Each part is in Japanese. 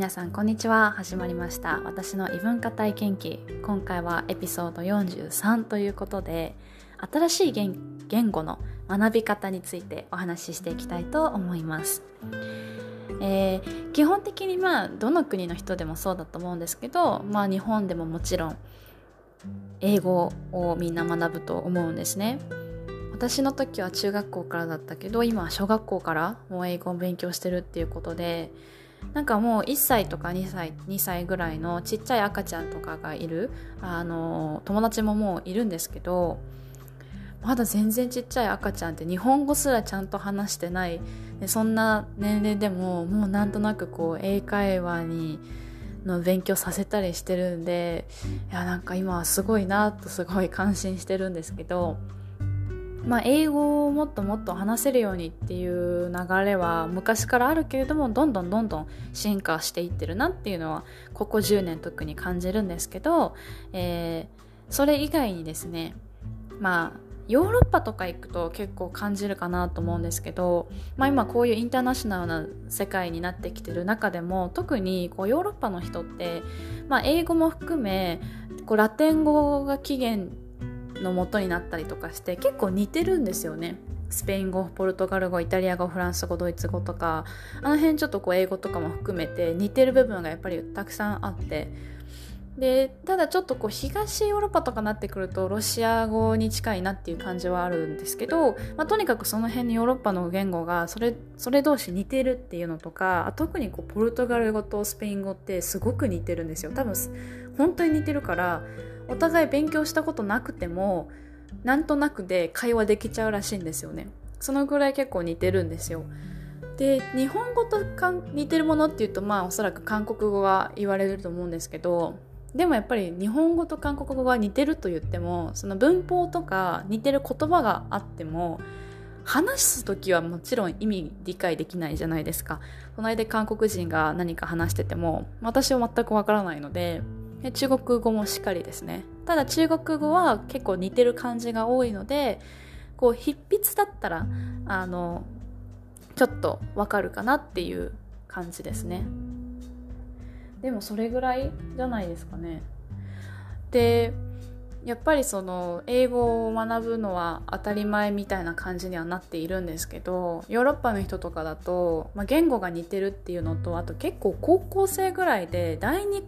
皆さんこんにちは。始まりました私の異文化体験記。今回はエピソード43ということで、新しい 言語の学び方についてお話ししていきたいと思います。基本的にどの国の人でもそうだと思うんですけど、日本でももちろん英語をみんな学ぶと思うんですね。私の時は中学校からだったけど、今は小学校からもう英語を勉強してるっていうことで、もう1歳とか2歳ぐらいのちっちゃい赤ちゃんとかがいる友達ももういるんですけど、まだ全然ちっちゃい赤ちゃんって日本語すらちゃんと話してないそんな年齢でも、もうなんとなく英会話の勉強させたりしてるんで、今はすごいなとすごい感心してるんですけど、英語をもっともっと話せるようにっていう流れは昔からあるけれども、どんどん進化していってるなっていうのはここ10年特に感じるんですけど、それ以外にですね、ヨーロッパとか行くと結構感じるかなと思うんですけど、今こういうインターナショナルな世界になってきてる中でも、特にヨーロッパの人って、英語も含めラテン語が起源の元になったりとかして、結構似てるんですよね。スペイン語、ポルトガル語、イタリア語、フランス語、ドイツ語とか、あの辺ちょっと英語とかも含めて似てる部分がやっぱりたくさんあって、でただちょっと東ヨーロッパとかになってくるとロシア語に近いなっていう感じはあるんですけど、とにかくその辺のヨーロッパの言語がそれ同士似てるっていうのとか、特にポルトガル語とスペイン語ってすごく似てるんですよ。多分本当に似てるから、お互い勉強したことなくてもなんとなくで会話できちゃうらしいんですよね。そのぐらい結構似てるんですよ。で日本語と似てるものっていうと、おそらく韓国語は言われると思うんですけど、でもやっぱり日本語と韓国語が似てると言っても、その文法とか似てる言葉があっても話すときはもちろん意味理解できないじゃないですか。隣で韓国人が何か話してても私は全くわからないので、中国語もしっかりですね。ただ中国語は結構似てる感じが多いので、筆筆だったらちょっとわかるかなっていう感じですね。でもそれぐらいじゃないですかね。でやっぱりその英語を学ぶのは当たり前みたいな感じにはなっているんですけど、ヨーロッパの人とかだと、言語が似てるっていうのと、あと結構高校生ぐらいで第二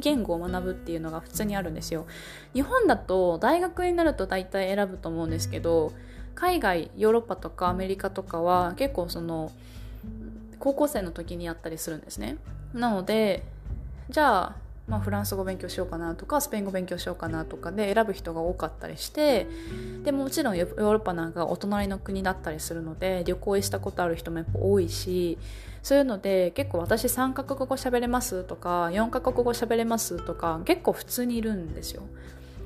言語を学ぶっていうのが普通にあるんですよ。日本だと大学になると大体選ぶと思うんですけど、海外ヨーロッパとかアメリカとかは結構その高校生の時にやったりするんですね。なのでじゃあ、フランス語勉強しようかなとかスペイン語勉強しようかなとかで選ぶ人が多かったりして、でもちろんヨーロッパなんかお隣の国だったりするので、旅行したことある人もやっぱ多いし、そういうので結構私3カ国語喋れますとか4カ国語喋れますとか結構普通にいるんですよ。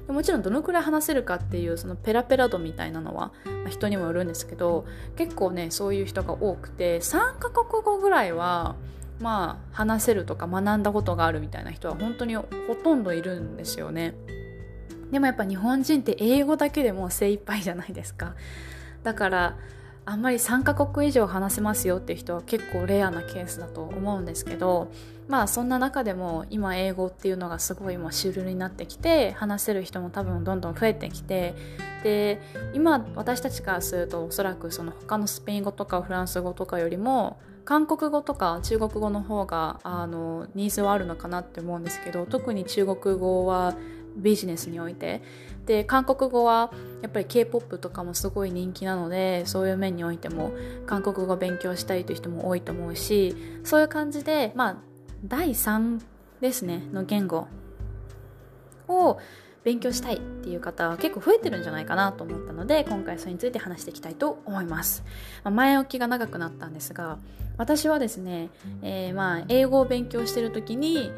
もちろんどのくらい話せるかっていうそのペラペラ度みたいなのは人にもよるんですけど、結構ねそういう人が多くて、3カ国語ぐらいは話せるとか学んだことがあるみたいな人は本当にほとんどいるんですよね。でもやっぱ日本人って英語だけでもう精一杯じゃないですか。だからあんまり3カ国以上話せますよっていう人は結構レアなケースだと思うんですけど、そんな中でも今英語っていうのがすごいもう主流になってきて、話せる人も多分どんどん増えてきて、で今私たちからするとおそらくその他のスペイン語とかフランス語とかよりも韓国語とか中国語の方がニーズはあるのかなって思うんですけど、特に中国語はビジネスにおいてで、韓国語はやっぱり K-POP とかもすごい人気なので、そういう面においても韓国語勉強したいという人も多いと思うし、そういう感じで第3ですねの言語を勉強したいっていう方は結構増えてるんじゃないかなと思ったので、今回それについて話していきたいと思います。前置きが長くなったんですが、私はですね、英語を勉強してる時に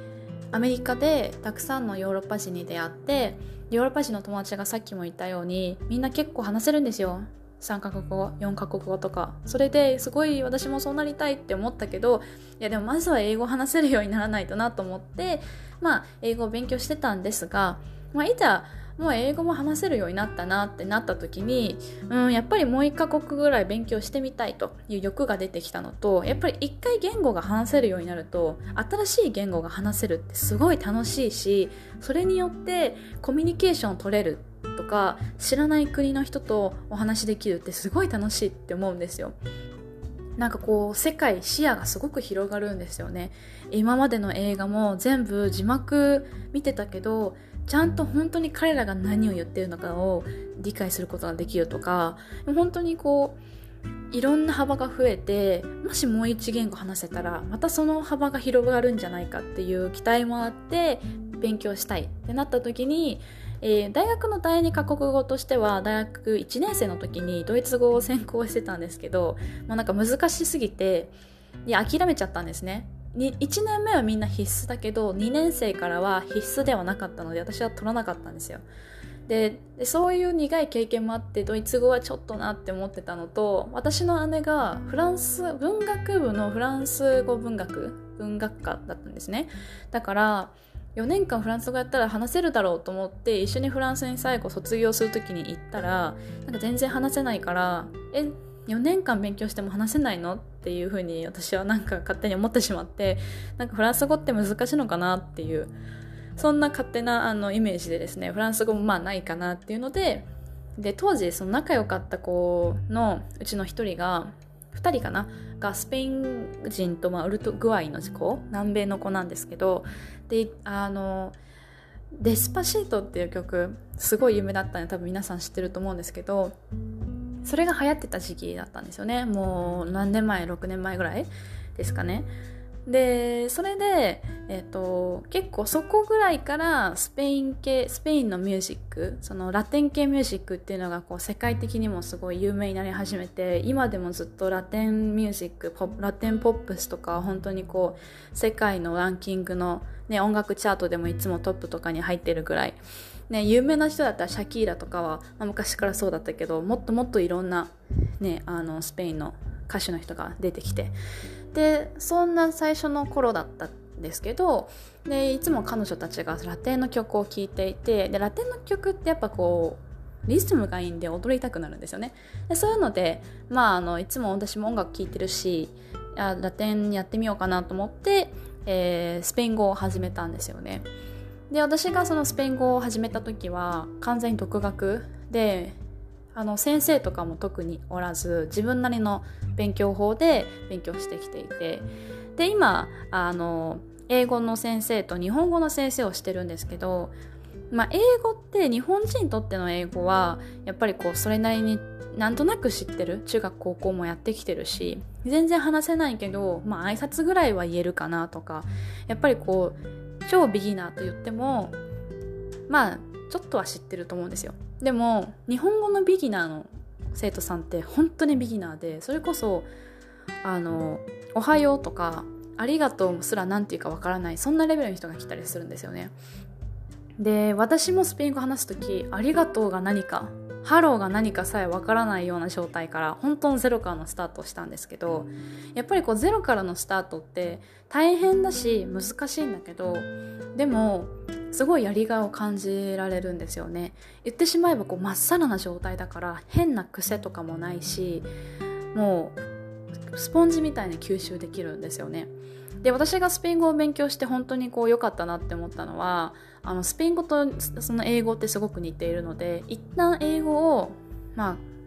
アメリカでたくさんのヨーロッパ人に出会って、ヨーロッパ人の友達がさっきも言ったようにみんな結構話せるんですよ。3カ国語4カ国語とか。それですごい私もそうなりたいって思ったけど、いやでもまずは英語を話せるようにならないとなと思って、英語を勉強してたんですが、いざもう英語も話せるようになったなってなった時に、やっぱりもう1カ国ぐらい勉強してみたいという欲が出てきたのと、やっぱり1回言語が話せるようになると新しい言語が話せるってすごい楽しいし、それによってコミュニケーションを取れるとか、知らない国の人とお話できるってすごい楽しいって思うんですよ。なんかこう世界視野がすごく広がるんですよね。今までの映画も全部字幕見てたけど、ちゃんと本当に彼らが何を言ってるのかを理解することができるとか、本当にこういろんな幅が増えて、もしもう一言語話せたらまたその幅が広がるんじゃないかっていう期待もあって勉強したいってなった時に、大学の第2カ国語としては大学1年生の時にドイツ語を専攻してたんですけど、もうなんか難しすぎて諦めちゃったんですね。1年目はみんな必須だけど、2年生からは必須ではなかったので私は取らなかったんですよ。でそういう苦い経験もあって、ドイツ語はちょっとなって思ってたのと、私の姉が文学部のフランス語文学科だったんですね。だから4年間フランス語やったら話せるだろうと思って、一緒にフランスに最後卒業するときに行ったら、なんか全然話せないから、4年間勉強しても話せないのっていう風に私はなんか勝手に思ってしまって、なんかフランス語って難しいのかなっていう、そんな勝手なイメージでですね、フランス語もまあないかなっていうので、当時その仲良かった子のうちの2人がスペイン人と、ウルグアイの子、南米の子なんですけど、でデスパシートっていう曲すごい有名だったので多分皆さん知ってると思うんですけど、それが流行ってた時期だったんですよね。もう何年前、6年前ぐらいですかね。でそれで、結構そこぐらいからスペインのミュージック、そのラテン系ミュージックっていうのがこう世界的にもすごい有名になり始めて、今でもずっとラテンミュージック、ラテンポップスとか本当にこう世界のランキングの、音楽チャートでもいつもトップとかに入ってるぐらい、有名な人だったらシャキーラとかは、昔からそうだったけど、もっともっといろんな、スペインの歌手の人が出てきて、でそんな最初の頃だったんですけど、でいつも彼女たちがラテンの曲を聴いていて、でラテンの曲ってやっぱこうリズムがいいんで踊りたくなるんですよね。でそういうので、いつも私も音楽聴いてるし、ラテンやってみようかなと思って、スペイン語を始めたんですよね。で私がそのスペイン語を始めた時は完全に独学で、先生とかも特におらず、自分なりの勉強法で勉強してきていて、で今英語の先生と日本語の先生をしてるんですけど、英語って日本人にとっての英語はやっぱりこうそれなりになんとなく知ってる、中学高校もやってきてるし、全然話せないけど、挨拶ぐらいは言えるかなとか、やっぱりこう超ビギナーと言ってもちょっとは知ってると思うんですよ。でも日本語のビギナーの生徒さんって本当にビギナーで、それこそおはようとかありがとうすら何て言うかわからない、そんなレベルの人が来たりするんですよね。で私もスペイン語話すとき、ありがとうが何かハローが何かさえわからないような状態から本当にゼロからのスタートをしたんですけど、やっぱりこうゼロからのスタートって大変だし難しいんだけど、でもすごいやりがいを感じられるんですよね。言ってしまえばこうまっさらな状態だから、変な癖とかもないし、もうスポンジみたいに吸収できるんですよね。で私がスペイン語を勉強して本当にこう良かったなって思ったのは、スペイン語とその英語ってすごく似ているので、一旦英語を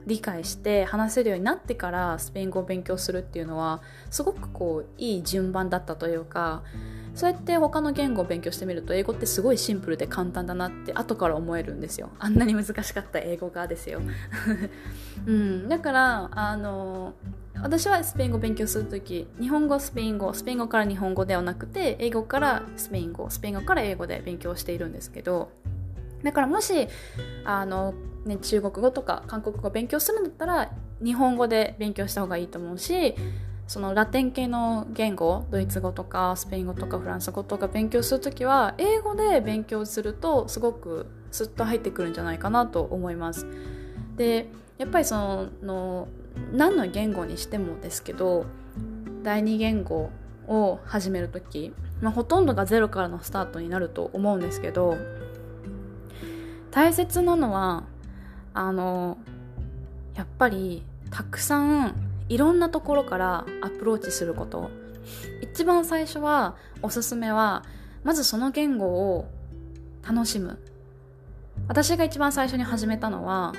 理解して話せるようになってからスペイン語を勉強するっていうのはすごくこういい順番だったというか、そうやって他の言語を勉強してみると英語ってすごいシンプルで簡単だなって後から思えるんですよ。あんなに難しかった英語がですよ、だから私はスペイン語を勉強するとき、日本語、スペイン語、スペイン語から日本語ではなくて英語からスペイン語、スペイン語から英語で勉強しているんですけど、だからもし中国語とか韓国語を勉強するんだったら日本語で勉強した方がいいと思うし、そのラテン系の言語、ドイツ語とかスペイン語とかフランス語とか勉強するときは英語で勉強するとすごくスッと入ってくるんじゃないかなと思います。でやっぱりその何の言語にしてもですけど、第二言語を始めるとき、ほとんどがゼロからのスタートになると思うんですけど、大切なのはやっぱりたくさんいろんなところからアプローチすること。一番最初はおすすめはまずその言語を楽しむ。私が一番最初に始めたのは、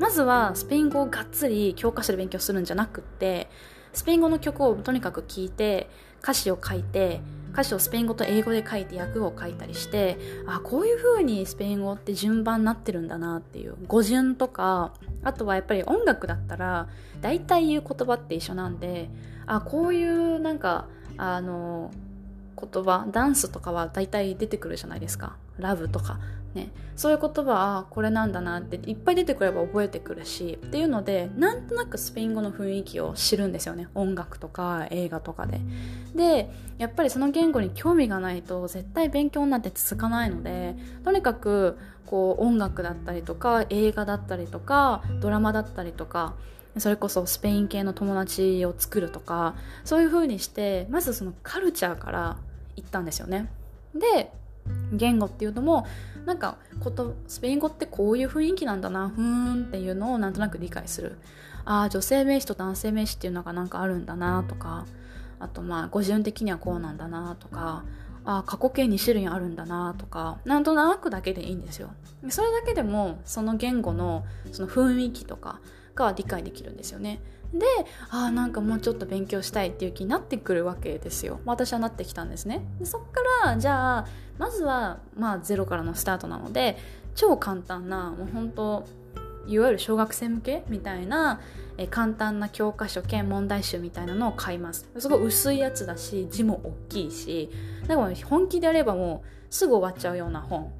まずはスペイン語をがっつり教科書で勉強するんじゃなくって、スペイン語の曲をとにかく聴いて、歌詞を書いて、歌詞をスペイン語と英語で書いて訳を書いたりして、あ、こういう風にスペイン語って順番になってるんだなっていう語順とか、あとはやっぱり音楽だったら大体言う言葉って一緒なんで、あ、こういうなんか言葉、ダンスとかは大体出てくるじゃないですか。ラブとかね、そういう言葉はこれなんだなっていっぱい出てくれば覚えてくるしっていうので、なんとなくスペイン語の雰囲気を知るんですよね、音楽とか映画とかで。でやっぱりその言語に興味がないと絶対勉強なんて続かないので、とにかくこう音楽だったりとか映画だったりとかドラマだったりとか、それこそスペイン系の友達を作るとか、そういう風にしてまずそのカルチャーから行ったんですよね。で言語っていうのもなんかスペイン語ってこういう雰囲気なんだな、ふーんっていうのをなんとなく理解する。あ、女性名詞と男性名詞っていうのがなんかあるんだなとか、あとまあ語順的にはこうなんだなとか、あ、過去形2種類あるんだなとか、なんとなくだけでいいんですよ。それだけでもその言語のその雰囲気とかが理解できるんですよね。で、あ、なんかもうちょっと勉強したいっていう気になってくるわけですよ。私はなってきたんですね。でそっからじゃあまずはまあゼロからのスタートなので、超簡単な、もう本当いわゆる小学生向けみたいな簡単な教科書兼問題集みたいなのを買います。すごい薄いやつだし字も大きいし、でも本気でやればもうすぐ終わっちゃうような本、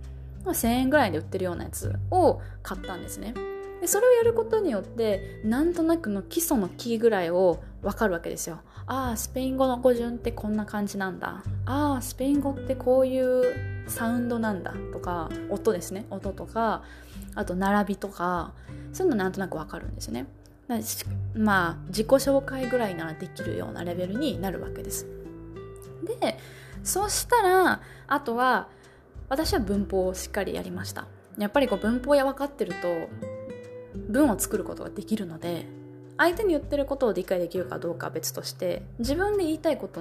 1000円ぐらいで売ってるようなやつを買ったんですね。でそれをやることによってなんとなくの基礎のキーぐらいを分かるわけですよ。ああ、スペイン語の語順ってこんな感じなんだ、ああ、スペイン語ってこういうサウンドなんだとか、音ですね、音とか、あと並びとか、そういうのなんとなく分かるんですね。まあ自己紹介ぐらいならできるようなレベルになるわけです。でそうしたらあとは私は文法をしっかりやりました。やっぱりこう文法や分かってると文を作ることができるので、相手に言ってることを理解できるかどうかは別として、自分で言いたいこと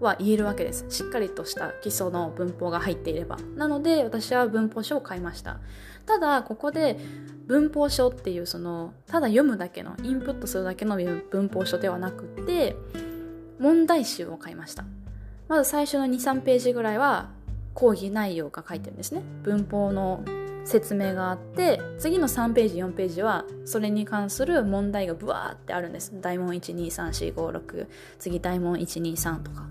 は言えるわけです。しっかりとした基礎の文法が入っていれば。なので私は文法書を買いました。ただここで文法書っていうそのただ読むだけのインプットするだけの文法書ではなくて、問題集を買いました。まず最初の 2,3 ページぐらいは講義内容が書いてるんですね。文法の説明があって、次の3ページ4ページはそれに関する問題がブワーってあるんです。大問 1,2,3,4,5,6 次大問 1,2,3 とか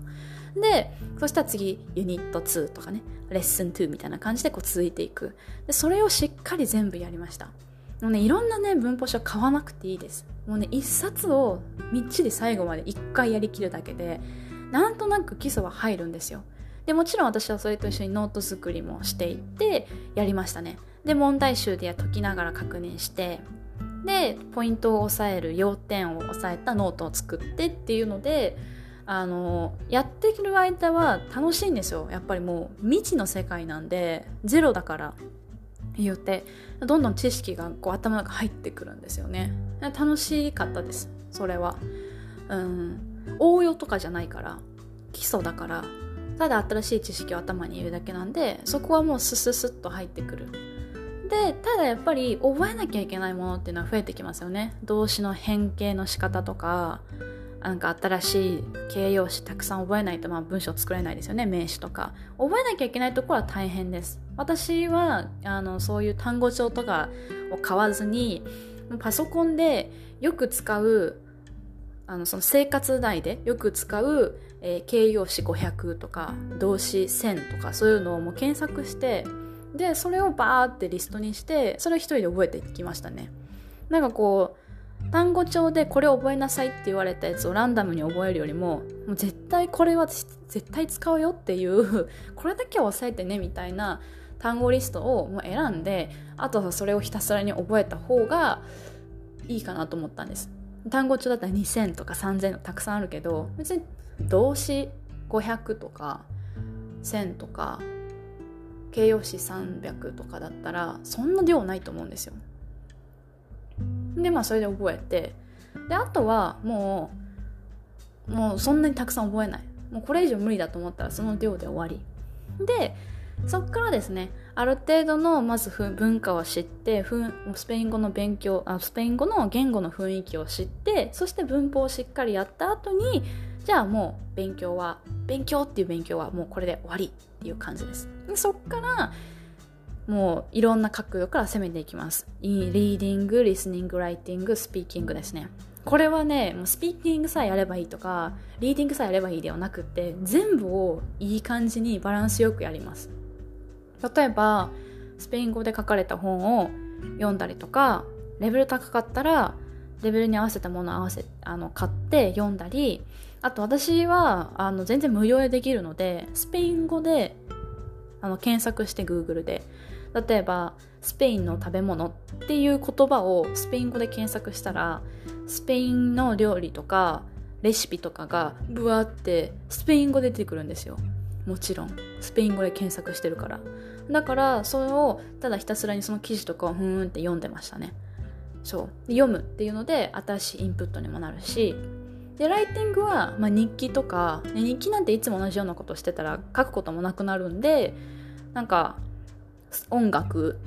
で、そしたら次ユニット2とかね、レッスン2みたいな感じでこう続いていく。でそれをしっかり全部やりました。もうね、いろんなね文法書買わなくていいです。もうね、一冊をみっちり最後まで一回やりきるだけでなんとなく基礎は入るんですよ。でもちろん私はそれと一緒にノート作りもしていってやりましたね。で問題集で解きながら確認して、でポイントを押さえる、要点を押さえたノートを作ってっていうので、やっている間は楽しいんですよ。やっぱりもう未知の世界なんで、ゼロだから言うてどんどん知識がこう頭の中入ってくるんですよね。楽しかったです、それは。応用とかじゃないから、基礎だから、ただ新しい知識を頭に入れるだけなんで、そこはもうスススッと入ってくる。でただやっぱり覚えなきゃいけないものっていうのは増えてきますよね。動詞の変形の仕方とか、なんか新しい形容詞たくさん覚えないとまあ文章作れないですよね。名詞とか覚えなきゃいけないところは大変です。私はそういう単語帳とかを買わずに、パソコンでよく使うその生活内でよく使う、形容詞500とか動詞1000とか、そういうのをもう検索して、でそれをバーってリストにして、それを一人で覚えていきましたね。なんかこう単語帳でこれを覚えなさいって言われたやつをランダムに覚えるよりも、もう絶対これは絶対使うよっていうこれだけは押さえてねみたいな単語リストをもう選んで、あとはそれをひたすらに覚えた方がいいかなと思ったんです。単語帳だったら2000とか3000とかたくさんあるけど、別に動詞500とか1000とか形容詞300とかだったらそんな量ないと思うんですよ。でまあそれで覚えて、であとはもうそんなにたくさん覚えない、もうこれ以上無理だと思ったらその量で終わりで、そっからですね、ある程度のまず文化を知って、スペイン語の言語の雰囲気を知って、そして文法をしっかりやった後に、じゃあもう勉強はもうこれで終わりっていう感じです。でそっからもういろんな角度から攻めていきます。リーディング、リスニング、ライティング、スピーキングですね。これはね、もうスピーキングさえやればいいとかリーディングさえやればいいではなくて、全部をいい感じにバランスよくやります。例えばスペイン語で書かれた本を読んだりとか、レベル高かったらレベルに合わせたものを買って読んだり、あと私は全然無料でできるので、スペイン語で検索して Google で、例えばスペインの食べ物っていう言葉をスペイン語で検索したら、スペインの料理とかレシピとかがブワーってスペイン語で出てくるんですよ。もちろんスペイン語で検索してるから。だからそれをただひたすらにその記事とかをって読んでましたね。そう読むっていうので新しいインプットにもなるし、でライティングは、日記とか、日記なんていつも同じようなことしてたら書くこともなくなるんで、なんか音楽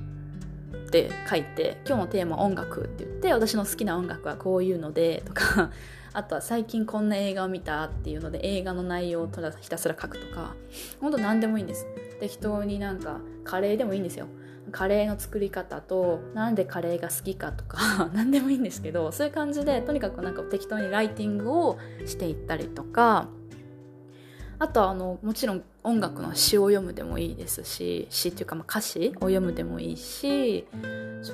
って書いて、今日のテーマは音楽って言って、私の好きな音楽はこういうのでとかあとは最近こんな映画を見たっていうので映画の内容をただひたすら書くとか、ほんと何でもいいんです。適当になんかカレーでもいいんですよ。カレーの作り方となんでカレーが好きかとか何でもいいんですけど、そういう感じでとにかくなんか適当にライティングをしていったりとか、あとはもちろん音楽の詩を読むでもいいですし、詩っていうか歌詞を読むでもいいし、そ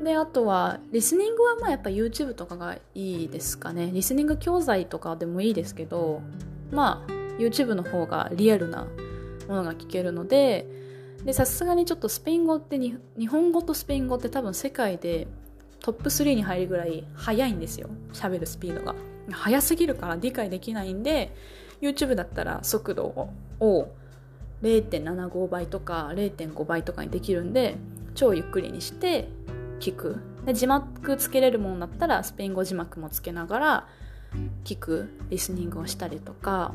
うで、あとはリスニングはやっぱ YouTube とかがいいですかね。リスニング教材とかでもいいですけど、YouTube の方がリアルなものが聞けるので、でさすがにちょっとスペイン語って日本語とスペイン語って多分世界でトップ3に入るぐらい早いんですよ。喋るスピードが早すぎるから理解できないんで、 YouTube だったら速度を 0.75 倍とか 0.5 倍とかにできるんで、超ゆっくりにして聞く。で字幕つけれるもんだったらスペイン語字幕もつけながら聞くリスニングをしたりとか、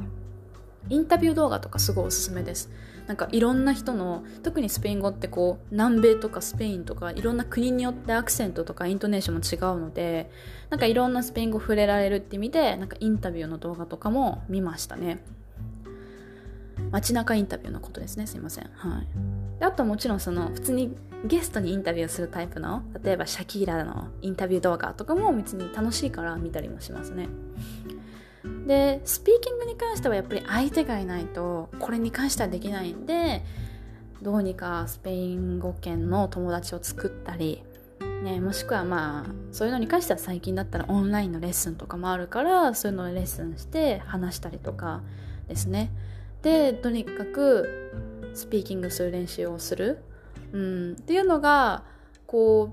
インタビュー動画とかすごいおすすめです。なんかいろんな人の、特にスペイン語って南米とかスペインとかいろんな国によってアクセントとかイントネーションも違うので、なんかいろんなスペイン語触れられるって意味で、なんかインタビューの動画とかも見ましたね。街中インタビューのことですね、すいません。であともちろん普通にゲストにインタビューするタイプの、例えばシャキーラのインタビュー動画とかも別に楽しいから見たりもしますね。でスピーキングに関してはやっぱり相手がいないとこれに関してはできないんで、どうにかスペイン語圏の友達を作ったり、もしくはそういうのに関しては最近だったらオンラインのレッスンとかもあるから、そういうのをレッスンして話したりとかですね。でとにかくスピーキングする練習をする、っていうのが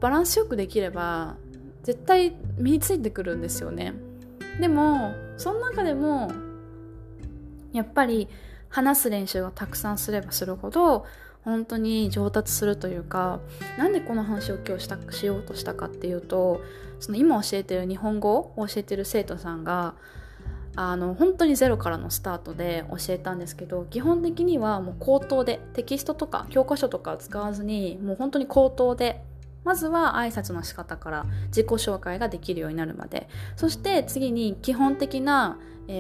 バランスよくできれば絶対身についてくるんですよね。でもその中でもやっぱり話す練習をたくさんすればするほど本当に上達するというか、なんでこの話を今日しようとしたかっていうと、今教えてる日本語を教えてる生徒さんが本当にゼロからのスタートで教えたんですけど、基本的にはもう口頭で、テキストとか教科書とか使わずに、もう本当に口頭で、まずは挨拶の仕方から自己紹介ができるようになるまで、そして次に基本的な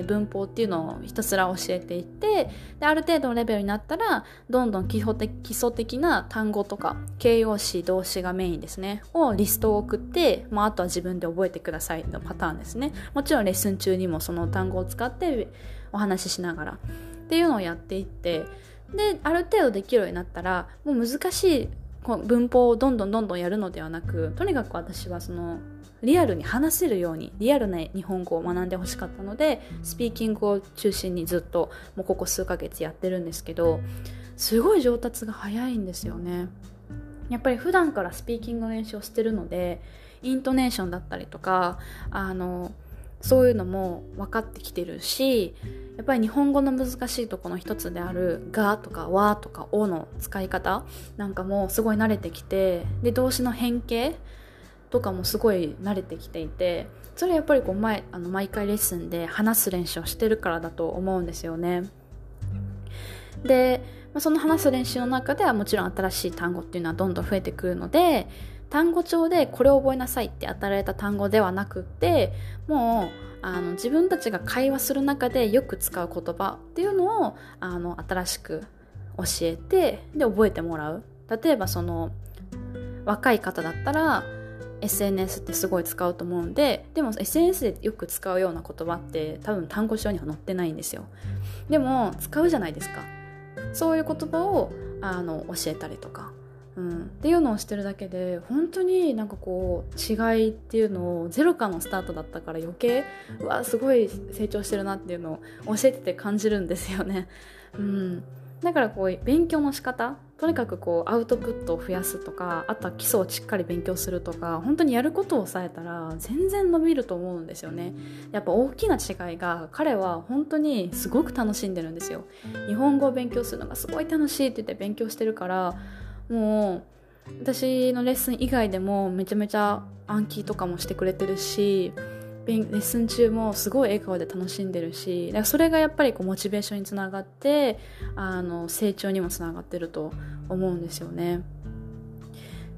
文法っていうのをひたすら教えていって、である程度のレベルになったらどんどん基礎的な単語とか形容詞、動詞がメインですねをリストを送って、あとは自分で覚えてくださいのパターンですね。もちろんレッスン中にもその単語を使ってお話ししながらっていうのをやっていって、である程度できるようになったら、もう難しい文法をどんどんやるのではなく、とにかく私はリアルに話せるようにリアルな日本語を学んでほしかったので、スピーキングを中心にずっともうここ数ヶ月やってるんですけど、すごい上達が早いんですよね。やっぱり普段からスピーキングの練習をしてるので、イントネーションだったりとかそういうのも分かってきてるし、やっぱり日本語の難しいとこの一つであるがとかわとかおの使い方なんかもすごい慣れてきて、で動詞の変形とかもすごい慣れてきていて、それやっぱりこう毎回レッスンで話す練習をしてるからだと思うんですよね。で、その話す練習の中ではもちろん新しい単語っていうのはどんどん増えてくるので、単語帳でこれを覚えなさいって与えられた単語ではなくって、もう自分たちが会話する中でよく使う言葉っていうのを新しく教えて、で覚えてもらう。例えばその若い方だったら SNS ってすごい使うと思うんで、でも SNS でよく使うような言葉って多分単語帳には載ってないんですよ。でも使うじゃないですか。そういう言葉を教えたりとか、っていうのをしてるだけで、本当になんかこう違いっていうのをゼロからのスタートだったから余計すごい成長してるなっていうのを教えてて感じるんですよね。だからこう勉強の仕方、とにかくこうアウトプットを増やすとか、あとは基礎をしっかり勉強するとか、本当にやることを抑えたら全然伸びると思うんですよね。やっぱ大きな違いが、彼は本当にすごく楽しんでるんですよ。日本語を勉強するのがすごい楽しいって言って勉強してるから、もう私のレッスン以外でもめちゃめちゃ暗記とかもしてくれてるし、レッスン中もすごい笑顔で楽しんでるし、だからそれがやっぱりこうモチベーションにつながって、成長にもつながってると思うんですよね。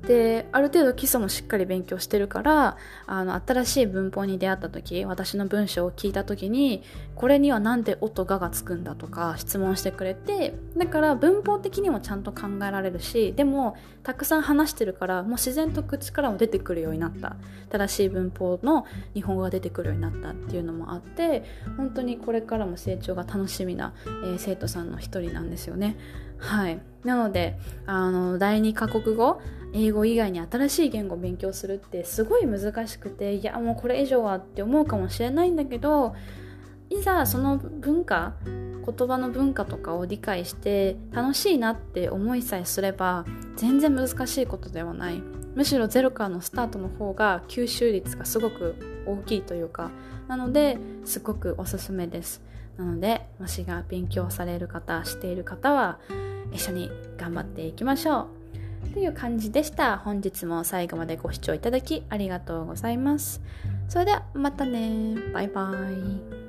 で、ある程度基礎もしっかり勉強してるから、新しい文法に出会った時、私の文章を聞いた時に、これにはなんで「お」と「が」がつくんだとか質問してくれて、だから文法的にもちゃんと考えられるし、でもたくさん話してるから、もう自然と口からも出てくるようになった、正しい文法の日本語が出てくるようになったっていうのもあって、本当にこれからも成長が楽しみな、生徒さんの一人なんですよね。はい、なので第2カ国語、英語以外に新しい言語を勉強するってすごい難しくて、いやもうこれ以上はって思うかもしれないんだけど、いざその文化、言葉の文化とかを理解して楽しいなって思いさえすれば、全然難しいことではない。むしろゼロからのスタートの方が吸収率がすごく大きいというか、なのですごくおすすめです。なので、もしが勉強される方、している方は一緒に頑張っていきましょうという感じでした。本日も最後までご視聴いただきありがとうございます。それではまたね。バイバイ。